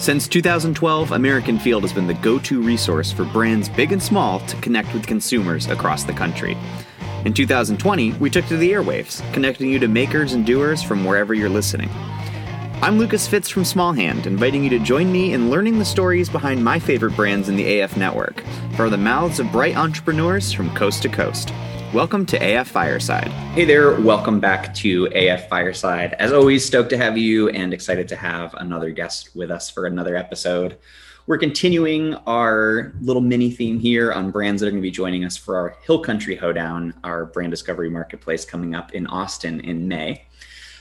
Since 2012, American Field has been the go-to resource for brands big and small to connect with consumers across the country. In 2020, we took to the airwaves, connecting you to makers and doers from wherever you're listening. I'm Lucas Fitz from Smallhand, inviting you to join me in learning the stories behind my favorite brands in the AF network, from the mouths of bright entrepreneurs from coast to coast. Welcome to AF Fireside. Hey there, welcome back to AF Fireside. As always, stoked to have you and excited to have another guest with us for another episode. We're continuing our little mini theme here on brands that are going to be joining us for our Hill Country Hoedown, our brand discovery marketplace coming up in Austin in May.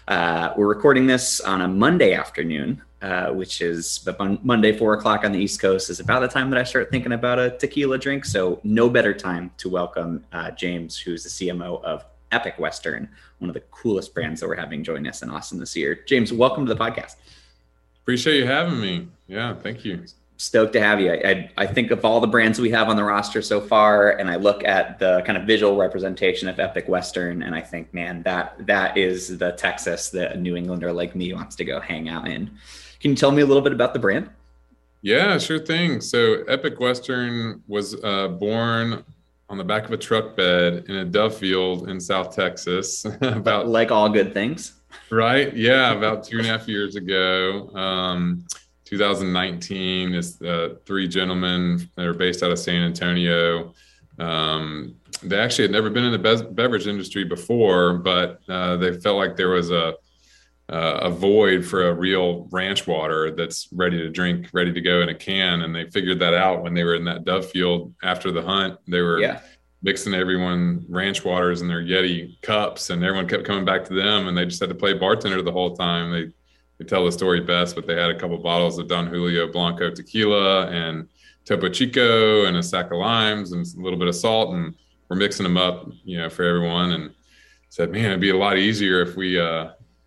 We're recording this on a Monday afternoon, Monday, 4 o'clock on the East Coast is about the time that I start thinking about a tequila drink. So no better time to welcome James, who's the CMO of Epic Western, one of the coolest brands that we're having join us in Austin this year. James, welcome to the podcast. Appreciate you having me. Yeah, thank you. Stoked to have you. I think of all the brands we have on the roster so far, and I look at the kind of visual representation of Epic Western, and I think, man, that is the Texas that a New Englander like me wants to go hang out in. Can you tell me a little bit about the brand? Yeah, sure thing. So Epic Western was born on the back of a truck bed in a dove field in South Texas. About like all good things. Right. Yeah. About 2.5 years ago. 2019 is three gentlemen. They're based out of San Antonio. They actually had never been in the beverage industry before, but they felt like there was a void for a real ranch water that's ready to drink, ready to go in a can. And they figured that out when they were in that dove field after the hunt. They were mixing everyone ranch waters in their Yeti cups, and everyone kept coming back to them, and they just had to play bartender the whole time. They tell the story best, but they had a couple of bottles of Don Julio Blanco tequila and Topo Chico and a sack of limes and a little bit of salt, and we're mixing them up, for everyone. And said, man, it'd be a lot easier if we,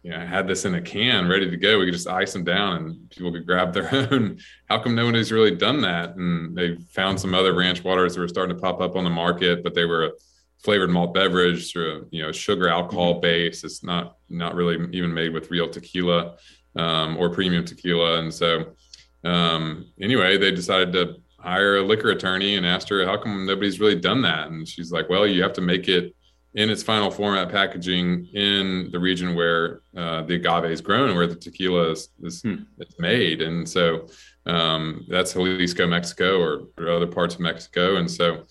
had this in a can ready to go. We could just ice them down and people could grab their own. How come no one has really done that? And they found some other ranch waters that were starting to pop up on the market, but they were a flavored malt beverage through, sugar alcohol base. It's not really even made with real tequila. Or premium tequila. And so anyway, they decided to hire a liquor attorney and asked her, how come nobody's really done that? And she's like, well, you have to make it in its final format packaging in the region where the agave is grown and where the tequila is made. And so that's Jalisco, Mexico, or other parts of Mexico. And so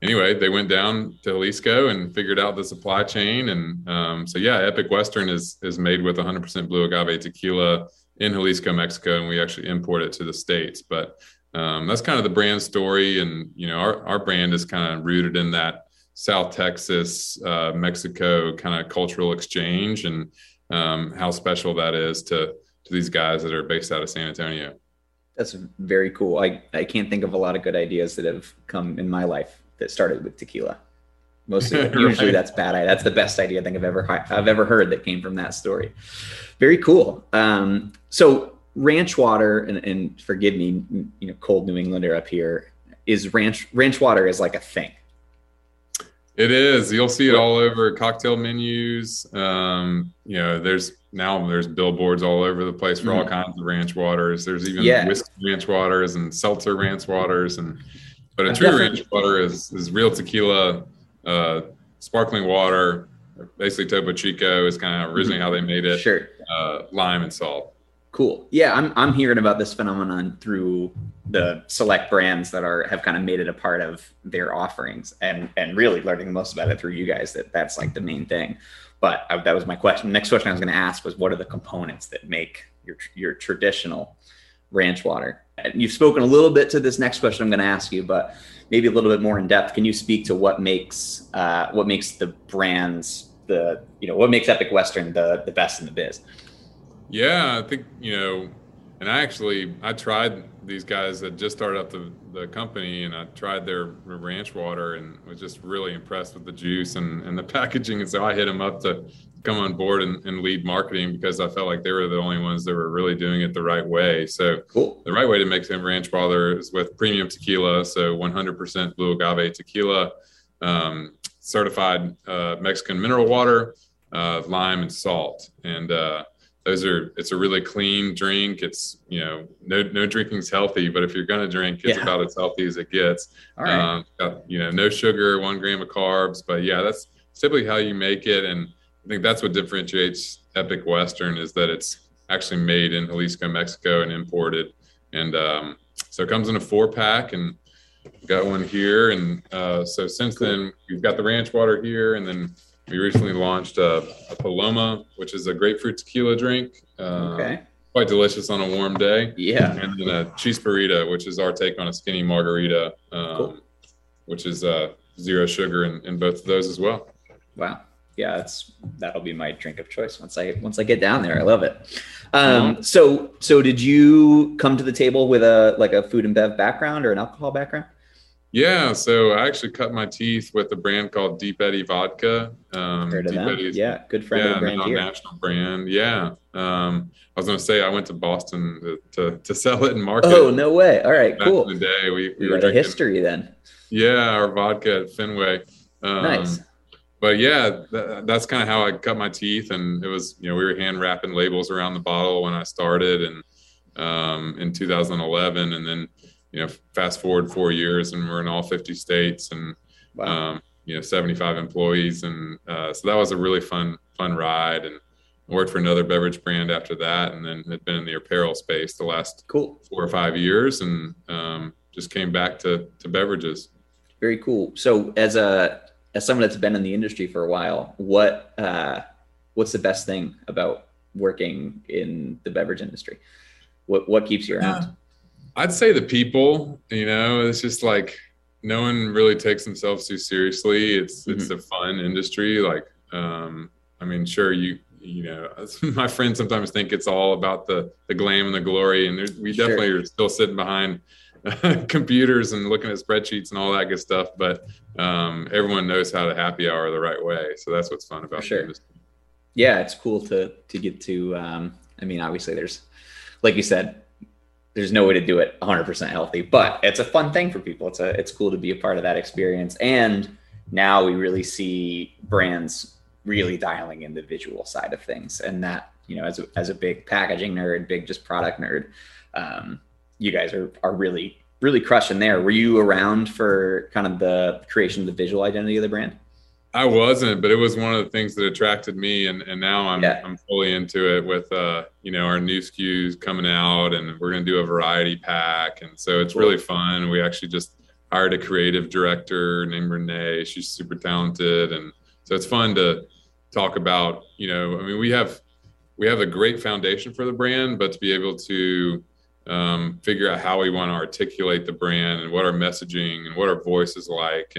anyway, they went down to Jalisco and figured out the supply chain. And Epic Western is made with 100% blue agave tequila in Jalisco, Mexico, and we actually import it to the States. But that's kind of the brand story. And, our brand is kind of rooted in that South Texas, Mexico kind of cultural exchange, and how special that is to these guys that are based out of San Antonio. That's very cool. I can't think of a lot of good ideas that have come in my life that started with tequila. Mostly, usually right. That's bad. That's the best idea I think I've ever heard that came from that story. Very cool. So ranch water, and forgive me, cold New Englander up here, is ranch water is like a thing. It is. You'll see it all over cocktail menus. There's billboards all over the place for all kinds of ranch waters. There's even whiskey ranch waters and seltzer ranch waters and. But a true ranch water is real tequila, sparkling water, basically Topo Chico is kind of originally how they made it. Sure. Lime and salt. Cool. Yeah, I'm hearing about this phenomenon through the select brands that have kind of made it a part of their offerings, and really learning the most about it through you guys. That's like the main thing. But that was my question. The next question I was going to ask was, what are the components that make your traditional ranch water? You've spoken a little bit to this next question I'm going to ask you, but maybe a little bit more in depth. Can you speak to what makes the brands, what makes Epic Western the best in the biz? Yeah, I think, and I tried these guys that just started up the company, and I tried their ranch water and was just really impressed with the juice and the packaging. And so I hit them up to come on board and lead marketing, because I felt like they were the only ones that were really doing it the right way. So cool. The right way to make some ranch water is with premium tequila. So 100% blue agave tequila, certified Mexican mineral water, lime and salt. And those are, it's a really clean drink. It's, you know, no drinking's healthy, but if you're going to drink, it's about as healthy as it gets. All right. You know, no sugar, 1 gram of carbs, but yeah, that's typically how you make it. And I think that's what differentiates Epic Western is that it's actually made in Jalisco, Mexico and imported. And, so it comes in a 4-pack and got one here. And, so since then we've got the ranch water here, and then we recently launched a Paloma, which is a grapefruit tequila drink. Quite delicious on a warm day. Yeah. And then a cheese burrito, which is our take on a skinny margarita, which is zero sugar in both of those as well. Wow. Yeah, that'll be my drink of choice once I get down there. I love it. So did you come to the table with a food and bev background or an alcohol background? Yeah, so I actually cut my teeth with a brand called Deep Eddy Vodka. Heard of that? Yeah, good friend of the brand here. National brand. Yeah, I was going to say I went to Boston to sell it and market. Oh, no way! All right, cool. Back in the day, we were drinking history then. Yeah, our vodka at Fenway. Nice. But yeah, that's kind of how I cut my teeth, and it was, you know, we were hand wrapping labels around the bottle when I started, and in 2011, and then, you know, fast forward 4 years and we're in all 50 states and, you know, 75 employees. And, so that was a really fun ride, and I worked for another beverage brand after that. And then had been in the apparel space the last 4 or 5 years and, just came back to beverages. Very cool. So as someone that's been in the industry for a while, what's the best thing about working in the beverage industry? What keeps you around? I'd say the people, you know, it's just like no one really takes themselves too seriously. It's a fun industry. Like, I mean, sure, you know, my friends sometimes think it's all about the glam and the glory. And we definitely are still sitting behind computers and looking at spreadsheets and all that good stuff. But everyone knows how to happy hour the right way. So that's what's fun about the industry. Yeah, it's cool to get to. I mean, obviously there's, like you said, there's no way to do it 100% healthy, but it's a fun thing for people. It's cool to be a part of that experience. And now we really see brands really dialing in the visual side of things. And that, you know, as a big packaging nerd, big just product nerd, you guys are really, really crushing there. Were you around for kind of the creation of the visual identity of the brand? I wasn't, but it was one of the things that attracted me. And now I'm fully into it with, you know, our new SKUs coming out, and we're going to do a variety pack. And so it's really fun. We actually just hired a creative director named Renee. She's super talented. And so it's fun to talk about, you know, I mean, we have a great foundation for the brand, but to be able to figure out how we want to articulate the brand and what our messaging and what our voice is like.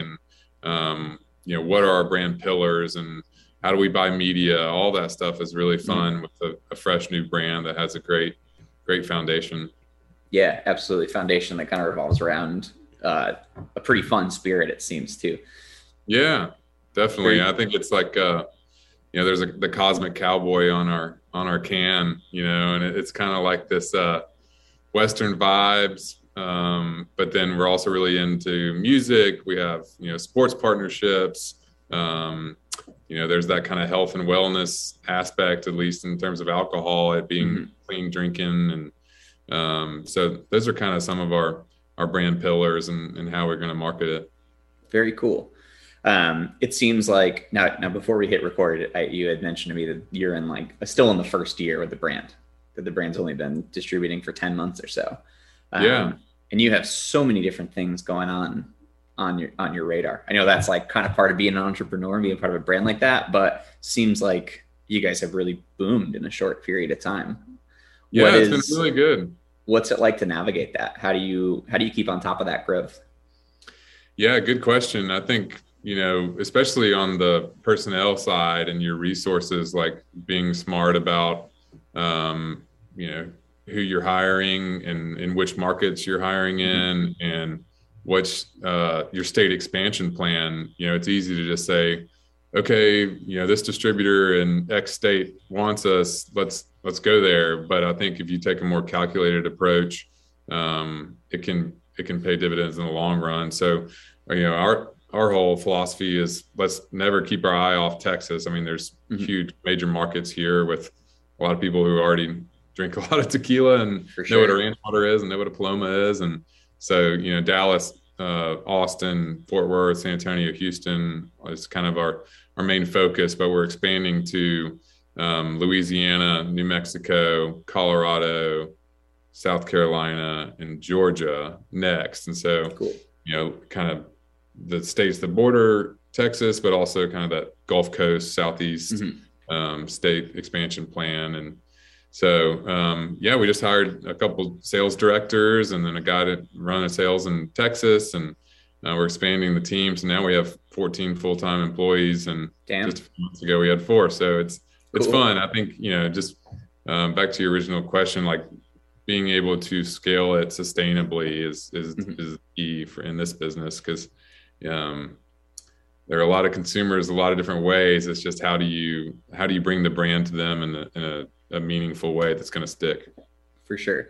And, you know, what are our brand pillars and how do we buy media? All that stuff is really fun with a fresh new brand that has a great foundation. Yeah, absolutely. Foundation that kind of revolves around a pretty fun spirit, it seems, too. Yeah, definitely. I think it's like, you know, there's the cosmic cowboy on our can, you know, and it's kind of like this Western vibes. But then we're also really into music. We have, you know, sports partnerships. You know, there's that kind of health and wellness aspect, at least in terms of alcohol, it being clean drinking. And, so those are kind of some of our brand pillars and how we're going to market it. Very cool. It seems like now before we hit record, you had mentioned to me that you're in like still in the first year with the brand, that the brand's only been distributing for 10 months or so. And you have so many different things going on your radar. I know that's like kind of part of being an entrepreneur and being part of a brand like that, but seems like you guys have really boomed in a short period of time. Yeah, it's been really good. What's it like to navigate that? How do you keep on top of that growth? Yeah, good question. I think, you know, especially on the personnel side and your resources, like being smart about, you know, who you're hiring and in which markets you're hiring in and what's your state expansion plan. You know, it's easy to just say, okay, you know, this distributor in X state wants us, let's go there. But I think if you take a more calculated approach, it can pay dividends in the long run. So, you know, our whole philosophy is let's never keep our eye off Texas. I mean, there's huge major markets here with a lot of people who already drink a lot of tequila and know what a ranch water is and know what a Paloma is. And so, you know, Dallas, Austin, Fort Worth, San Antonio, Houston is kind of our main focus, but we're expanding to Louisiana, New Mexico, Colorado, South Carolina, and Georgia next. And so, cool. You know, kind of the states that border Texas, but also kind of that Gulf Coast, Southeast mm-hmm. State expansion plan. And so, yeah, we just hired a couple sales directors and then a guy to run a sales in Texas. And we're expanding the team. So now we have 14 full-time employees. And damn. Just a few months ago, we had 4. So it's cool. Fun. I think, you know, just back to your original question, like being able to scale it sustainably is key for in this business, because there are a lot of consumers, a lot of different ways. It's just how do you bring the brand to them in a meaningful way that's going to stick? For sure.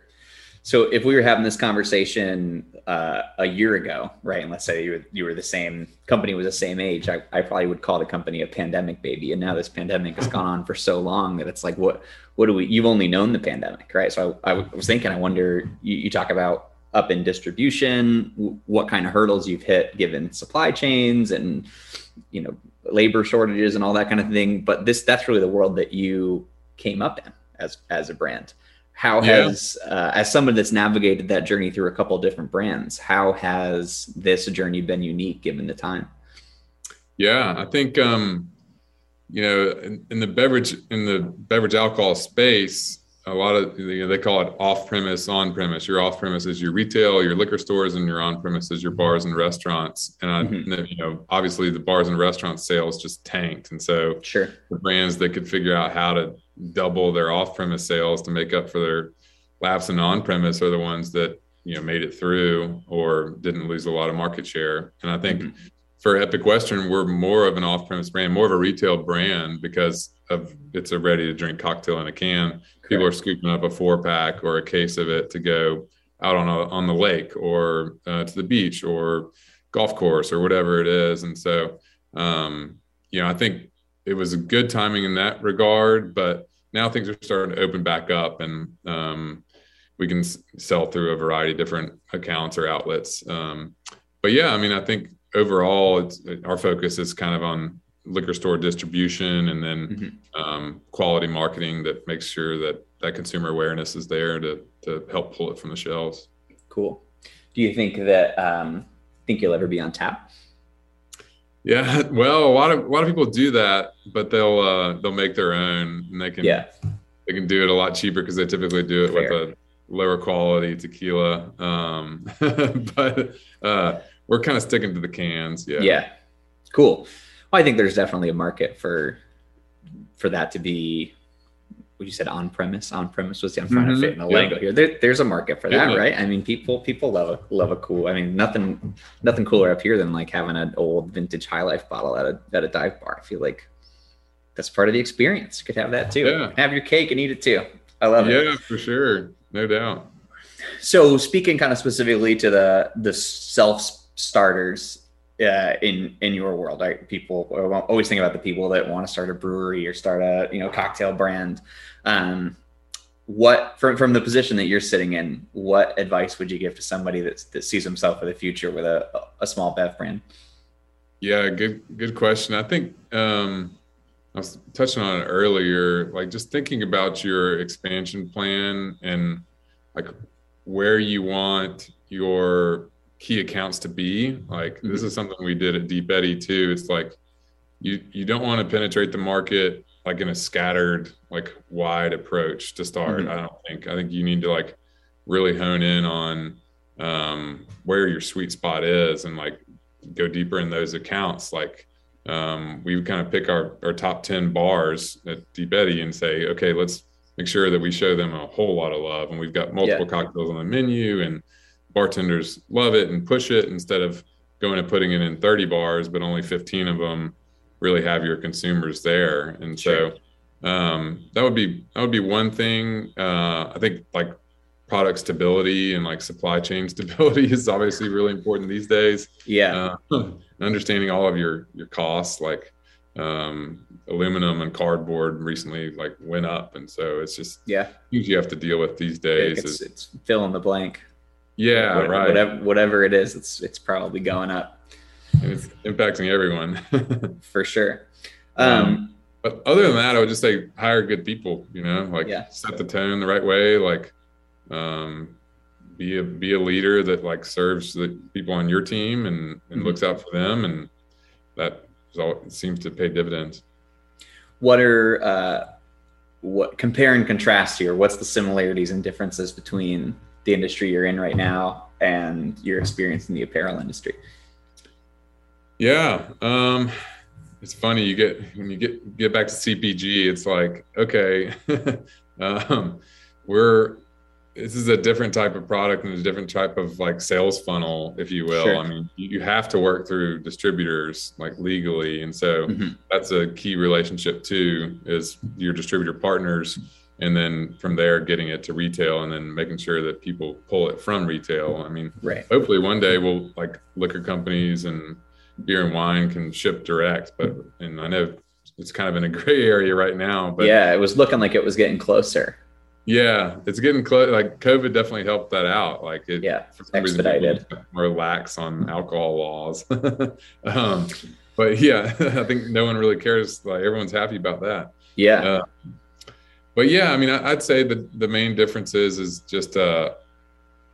So if we were having this conversation a year ago, right, and let's say you were the same company, was the same age, I probably would call the company a pandemic baby. And now this pandemic has gone on for so long that it's like, what do we? You've only known the pandemic, right? So I was thinking, I wonder, you talk about up in distribution, what kind of hurdles you've hit given supply chains and, you know, labor shortages and all that kind of thing. But that's really the world that you came up in as a brand. How has, as someone that's navigated that journey through a couple of different brands, how has this journey been unique given the time? Yeah, I think, you know, in the beverage alcohol space, a lot of, you know, they call it off-premise, on-premise. Your off-premise is your retail, your liquor stores, and your on-premise is your bars and restaurants. And you know, obviously the bars and restaurant sales just tanked. And so sure. The brands that could figure out how to double their off-premise sales to make up for their lapse in on-premise are the ones that, you know, made it through or didn't lose a lot of market share. And I think for Epic Western, we're more of an off-premise brand, more of a retail brand, because of it's a ready-to-drink cocktail in a can. People are scooping up a 4-pack or a case of it to go out on the lake or to the beach or golf course or whatever it is. And so, you know, I think it was a good timing in that regard, but now things are starting to open back up, and we can sell through a variety of different accounts or outlets. But yeah, I mean, I think overall our focus is kind of on liquor store distribution and then quality marketing that makes sure that consumer awareness is there to help pull it from the shelves. Cool. Do you think that think you'll ever be on tap? Yeah, well, a lot of people do that, but they'll make their own, and they can do it a lot cheaper because they typically do it with a lower quality tequila. But we're kind of sticking to the cans. Yeah. Cool. I think there's definitely a market for that to be, what you said, on premise was the, I'm trying to fit in the lingo here. There's a market for that, right? I mean, people love a cool, I mean, nothing cooler up here than like having an old vintage High Life bottle at a dive bar. I feel like that's part of the experience. You could have that too. Yeah. Have your cake and eat it too. I love it. Yeah, for sure. No doubt. So speaking kind of specifically to the self starters, in your world, right? People always think about the people that want to start a brewery or start a, you know, cocktail brand. What from the position that you're sitting in, what advice would you give to somebody that sees himself in the future with a small bev brand? Yeah, good question. I think I was touching on it earlier, like just thinking about your expansion plan and like where you want your key accounts to be. Like this is something we did at Deep Eddy too. It's like you don't want to penetrate the market like in a scattered, like wide approach to start. I think you need to like really hone in on where your sweet spot is and like go deeper in those accounts. Like we would kind of pick our top 10 bars at Deep Eddy and say, okay, let's make sure that we show them a whole lot of love, and we've got multiple cocktails on the menu, and bartenders love it and push it, instead of going and putting it in 30 bars, but only 15 of them really have your consumers there. And so that would be one thing. I think like product stability and like supply chain stability is obviously really important these days. Understanding all of your costs, like aluminum and cardboard recently like went up, and so it's just things you have to deal with these days. It's fill in the blank. Yeah, right. Whatever it is, it's probably going up. And it's impacting everyone for sure. But other than that, I would just say hire good people. You know, like set the tone the right way. Like, be a leader that like serves the people on your team and looks out for them, and that seems to pay dividends. What are what compare and contrast here? What's the similarities and differences between the industry you're in right now and your experience in the apparel industry? Yeah. It's funny, when you get back to CPG, it's like, okay, this is a different type of product and a different type of like sales funnel, if you will. Sure. I mean, you have to work through distributors like legally. And so that's a key relationship too, is your distributor partners. And then from there, getting it to retail and then making sure that people pull it from retail. I mean, hopefully one day we'll like liquor companies and beer and wine can ship direct, and I know it's kind of in a gray area right now, but it was looking like it was getting closer. It's getting close. Like COVID definitely helped that out. Like it expedited, more lax on alcohol laws. But I think no one really cares. Like everyone's happy about that. But I mean, I'd say the main difference is just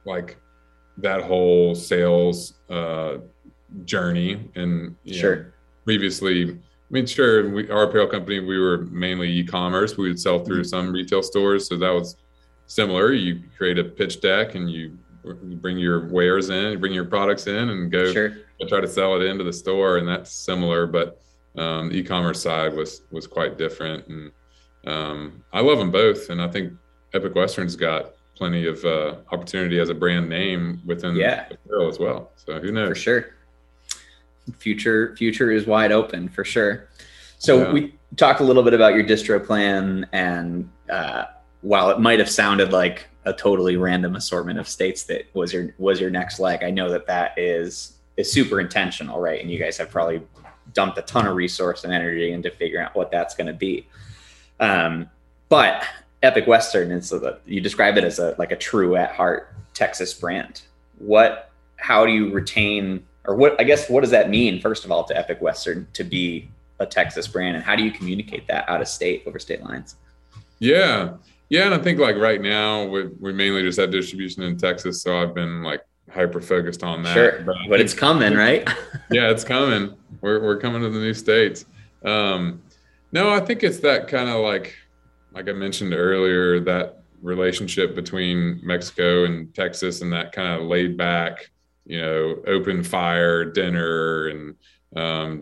like that whole sales journey. And previously, I mean, our apparel company, we were mainly e-commerce. We would sell through some retail stores, so that was similar. You create a pitch deck and you bring your wares in, you bring your products in, and go try to sell it into the store, and that's similar. But the e-commerce side was quite different, and I love them both, and I think Epic Western's got plenty of opportunity as a brand name within apparel as well. So who knows? For sure. Future is wide open for sure. So we talked a little bit about your distro plan, and while it might have sounded like a totally random assortment of states that was your next leg, I know that is super intentional, right? And you guys have probably dumped a ton of resource and energy into figuring out what that's going to be. But Epic Western, and so you describe it as a true at heart Texas brand. How do you retain, or what does that mean, first of all, to Epic Western to be a Texas brand, and how do you communicate that out of state, over state lines? Yeah. And I think like right now we mainly just have distribution in Texas. So I've been like hyper-focused on that. Sure. But it's coming, right? Yeah, it's coming. We're coming to the new states. No, I think it's that kind of like I mentioned earlier, that relationship between Mexico and Texas, and that kind of laid back, you know, open fire dinner and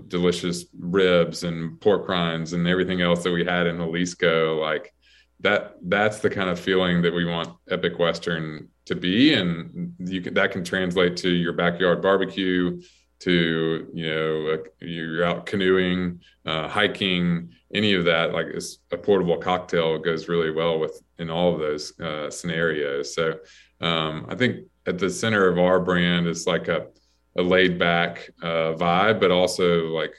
delicious ribs and pork rinds and everything else that we had in Jalisco. Like that's the kind of feeling that we want Epic Western to be. And that can translate to your backyard barbecue, to, you know, you're out canoeing, hiking, any of that. Like it's a portable cocktail goes really well with in all of those scenarios. So I think at the center of our brand is like a laid back vibe, but also like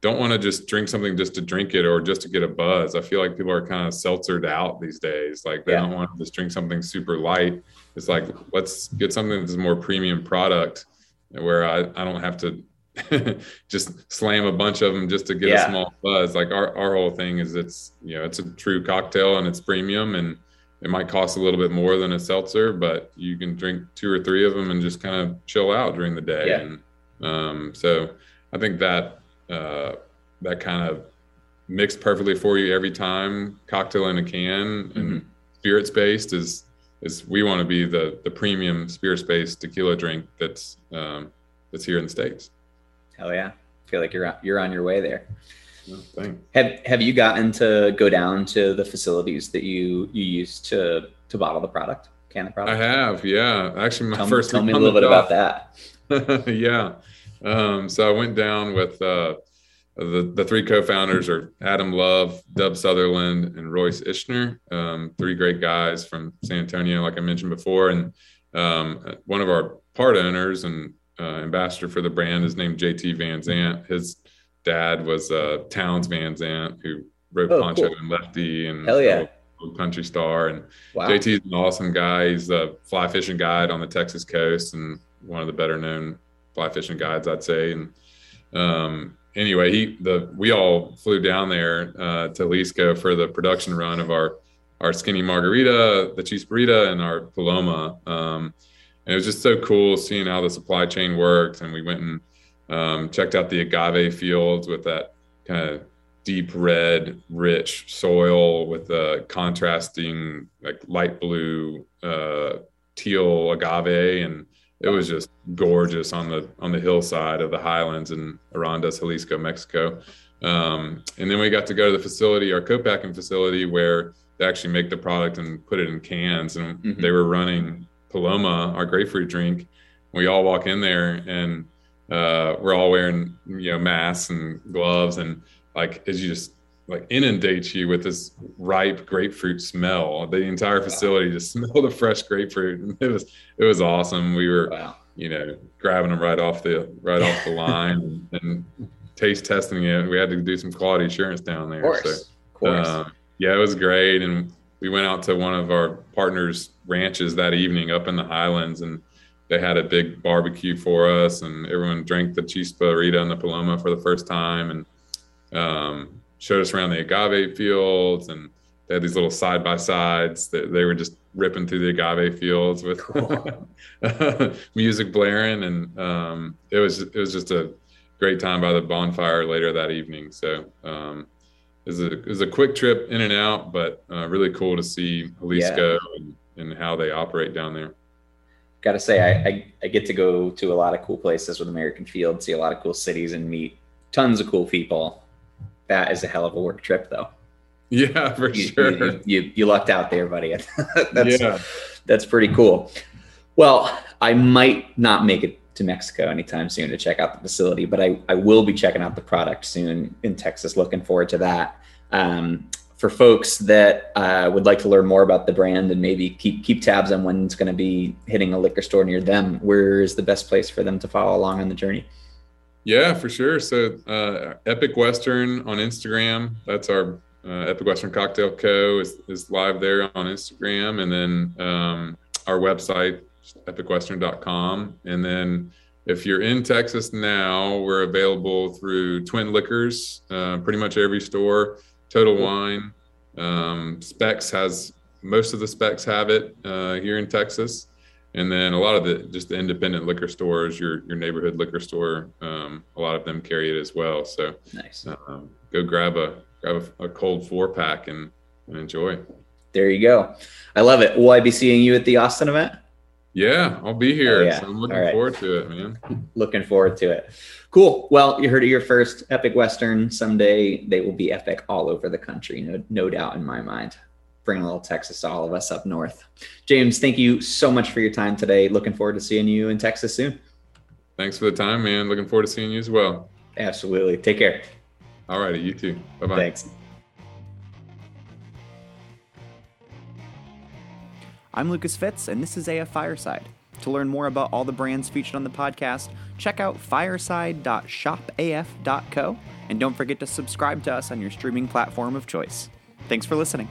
don't want to just drink something just to drink it or just to get a buzz. I feel like people are kind of seltzered out these days. Like they don't want to just drink something super light. It's like, let's get something that's a more premium product, where I don't have to just slam a bunch of them just to get a small buzz. Like our whole thing is it's a true cocktail and it's premium, and it might cost a little bit more than a seltzer, but you can drink 2 or 3 of them and just kind of chill out during the day. Yeah. And so I think that that kind of mixed perfectly for you every time, cocktail in a can, and spirits based is we want to be the premium spirits-based tequila drink that's here in the States. Hell yeah. I feel like you're on your way there. No, thanks. Have you gotten to go down to the facilities that you use to bottle the product, can the product? I have, yeah. Actually, tell me a little bit about that. Yeah. So I went down with the 3 co-founders are Adam Love, Dub Sutherland, and Royce Ishner, 3 great guys from San Antonio, like I mentioned before. And one of our part owners and ambassador for the brand is named JT Van Zant. His dad was Townes Van Zant, who wrote Poncho and Lefty and Country Star. And JT is an awesome guy. He's a fly fishing guide on the Texas coast and one of the better known fly fishing guides, I'd say. And anyway, we all flew down there to Jalisco for the production run of our skinny margarita, the cheese burrito, and our paloma. And it was just so cool seeing how the supply chain worked. And we went and checked out the agave fields with that kind of deep red, rich soil with the contrasting like light blue, teal agave. And it was just gorgeous on the hillside of the highlands in Arandas, Jalisco, Mexico. And then we got to go to the facility, our co-packing facility, where they actually make the product and put it in cans. And they were running Paloma, our grapefruit drink. We all walk in there and we're all wearing, masks and gloves, and it inundates you with this ripe grapefruit smell. The entire facility just smelled the fresh grapefruit, and it was awesome. We were, grabbing them right off the line and taste testing it. We had to do some quality assurance down there. Of course. It was great. And we went out to one of our partners' ranches that evening up in the highlands, and they had a big barbecue for us, and everyone drank the cheese burrito and the paloma for the first time. And showed us around the agave fields, and they had these little side-by-sides that they were just ripping through the agave fields with music blaring. And it was just a great time by the bonfire later that evening. So it was a quick trip in and out, but really cool to see Jalisco and how they operate down there. Gotta say, I get to go to a lot of cool places with American Field, see a lot of cool cities, and meet tons of cool people. That is a hell of a work trip, though. Yeah, for sure. You lucked out there, buddy. That's pretty cool. Well, I might not make it to Mexico anytime soon to check out the facility, but I will be checking out the product soon in Texas. Looking forward to that. For folks that would like to learn more about the brand and maybe keep tabs on when it's going to be hitting a liquor store near them, where is the best place for them to follow along on the journey? Yeah, for sure. So Epic Western on Instagram, that's our Epic Western Cocktail Co. is live there on Instagram. And then our website, epicwestern.com. And then if you're in Texas now, we're available through Twin Liquors, pretty much every store, Total Wine. Specs has, most of the Specs have it here in Texas. And then a lot of the independent liquor stores, your neighborhood liquor store, a lot of them carry it as well. So nice. Go grab a cold 4-pack and enjoy. There you go. I love it. Will I be seeing you at the Austin event? Yeah, I'll be here. Oh, yeah. So I'm looking forward to it, man. Looking forward to it. Cool. Well, you heard it here first. Epic Western. Someday they will be epic all over the country. No doubt in my mind. Bring a little Texas to all of us up north. James, thank you so much for your time today. Looking forward to seeing you in Texas soon. Thanks for the time, man. Looking forward to seeing you as well. Absolutely. Take care. All righty. You too. Bye-bye. Thanks. I'm Lucas Fitz, and this is AF Fireside. To learn more about all the brands featured on the podcast, check out fireside.shopaf.co, and don't forget to subscribe to us on your streaming platform of choice. Thanks for listening.